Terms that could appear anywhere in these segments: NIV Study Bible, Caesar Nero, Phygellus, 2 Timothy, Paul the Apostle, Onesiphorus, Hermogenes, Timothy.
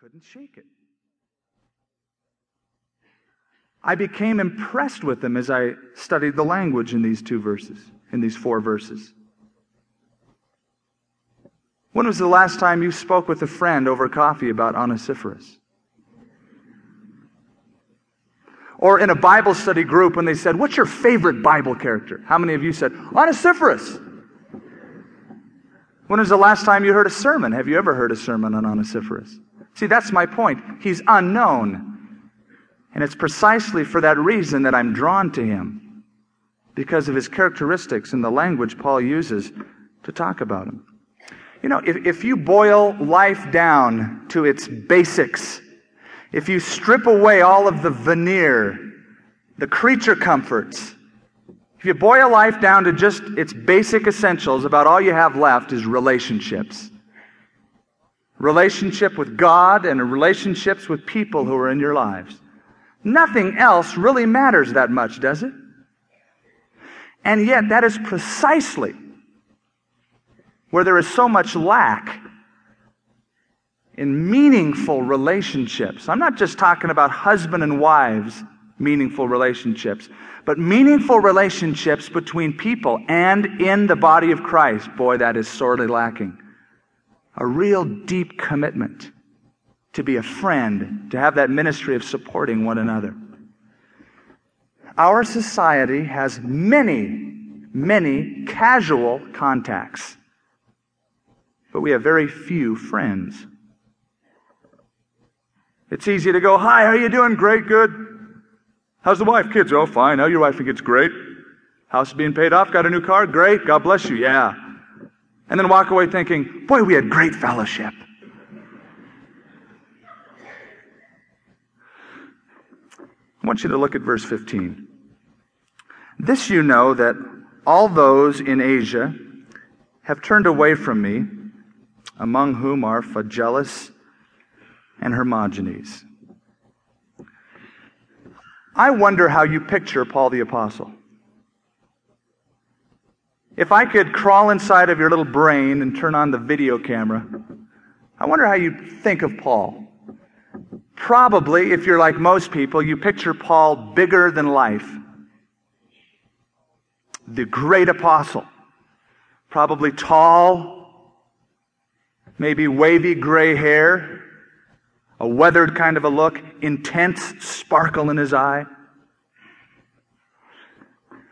couldn't shake it. I became impressed with them as I studied the language in these two verses, in these four verses. When was the last time you spoke with a friend over coffee about Onesiphorus? Or in a Bible study group when they said, "What's your favorite Bible character?" How many of you said, "Onesiphorus"? When was the last time you heard a sermon? Have you ever heard a sermon on Onesiphorus? See, that's my point. He's unknown. And it's precisely for that reason that I'm drawn to him, because of his characteristics and the language Paul uses to talk about him. You know, if you boil life down to its basics, if you strip away all of the veneer, the creature comforts, if you boil life down to just its basic essentials, about all you have left is relationships. Relationship with God and relationships with people who are in your lives. Nothing else really matters that much, does it? And yet, that is precisely where there is so much lack in meaningful relationships. I'm not just talking about husband and wives, meaningful relationships, but meaningful relationships between people and in the body of Christ. Boy, that is sorely lacking. A real deep commitment to be a friend, to have that ministry of supporting one another. Our society has many, many casual contacts, but we have very few friends. It's easy to go, "Hi, how are you doing? Great, good. How's the wife? Kids? Oh, fine. How your wife? And kids? Great. House being paid off? Got a new car? Great. God bless you. Yeah." And then walk away thinking, "Boy, we had great fellowship." I want you to look at verse 15. "This you know, that all those in Asia have turned away from me, among whom are Phygellus and Hermogenes." I wonder how you picture Paul the Apostle. If I could crawl inside of your little brain and turn on the video camera, I wonder how you think of Paul. Probably, if you're like most people, you picture Paul bigger than life. The great apostle. Probably tall, maybe wavy gray hair, a weathered kind of a look, intense sparkle in his eye.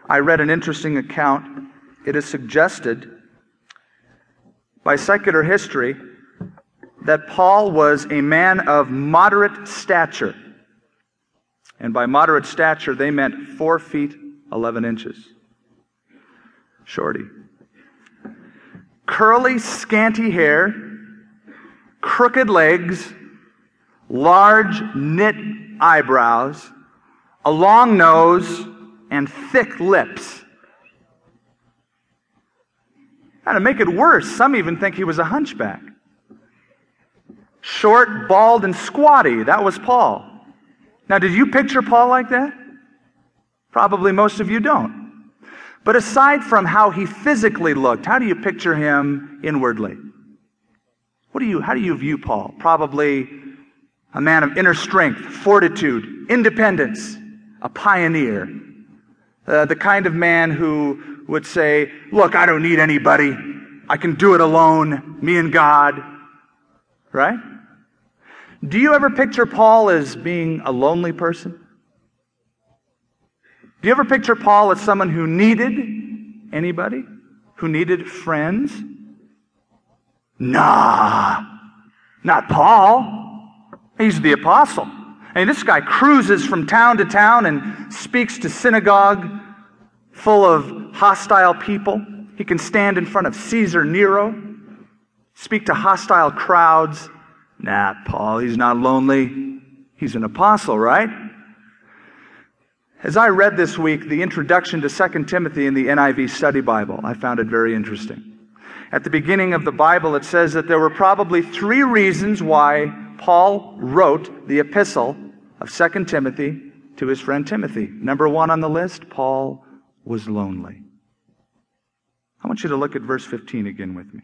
I read an interesting account. It is suggested by secular history that Paul was a man of moderate stature. And by moderate stature, they meant 4 feet 11 inches. Shorty. Curly, scanty hair, crooked legs, large, knit eyebrows, a long nose, and thick lips. And to make it worse, some even think he was a hunchback. Short, bald, and squatty. That was Paul. Now, did you picture Paul like that? Probably most of you don't. But aside from how he physically looked, how do you picture him inwardly? How do you view Paul? Probably a man of inner strength, fortitude, independence, a pioneer. The kind of man who would say, "Look, I don't need anybody. I can do it alone, me and God." Right? Do you ever picture Paul as being a lonely person? Do you ever picture Paul as someone who needed anybody? Who needed friends? Nah, not Paul. He's the apostle. I mean, this guy cruises from town to town and speaks to synagogue full of hostile people. He can stand in front of Caesar Nero. Speak to hostile crowds. Nah, Paul, he's not lonely. He's an apostle, right? As I read this week the introduction to 2 Timothy in the NIV Study Bible, I found it very interesting. At the beginning of the Bible, it says that there were probably 3 reasons why Paul wrote the epistle of 2 Timothy to his friend Timothy. Number 1 on the list, Paul was lonely. I want you to look at verse 15 again with me.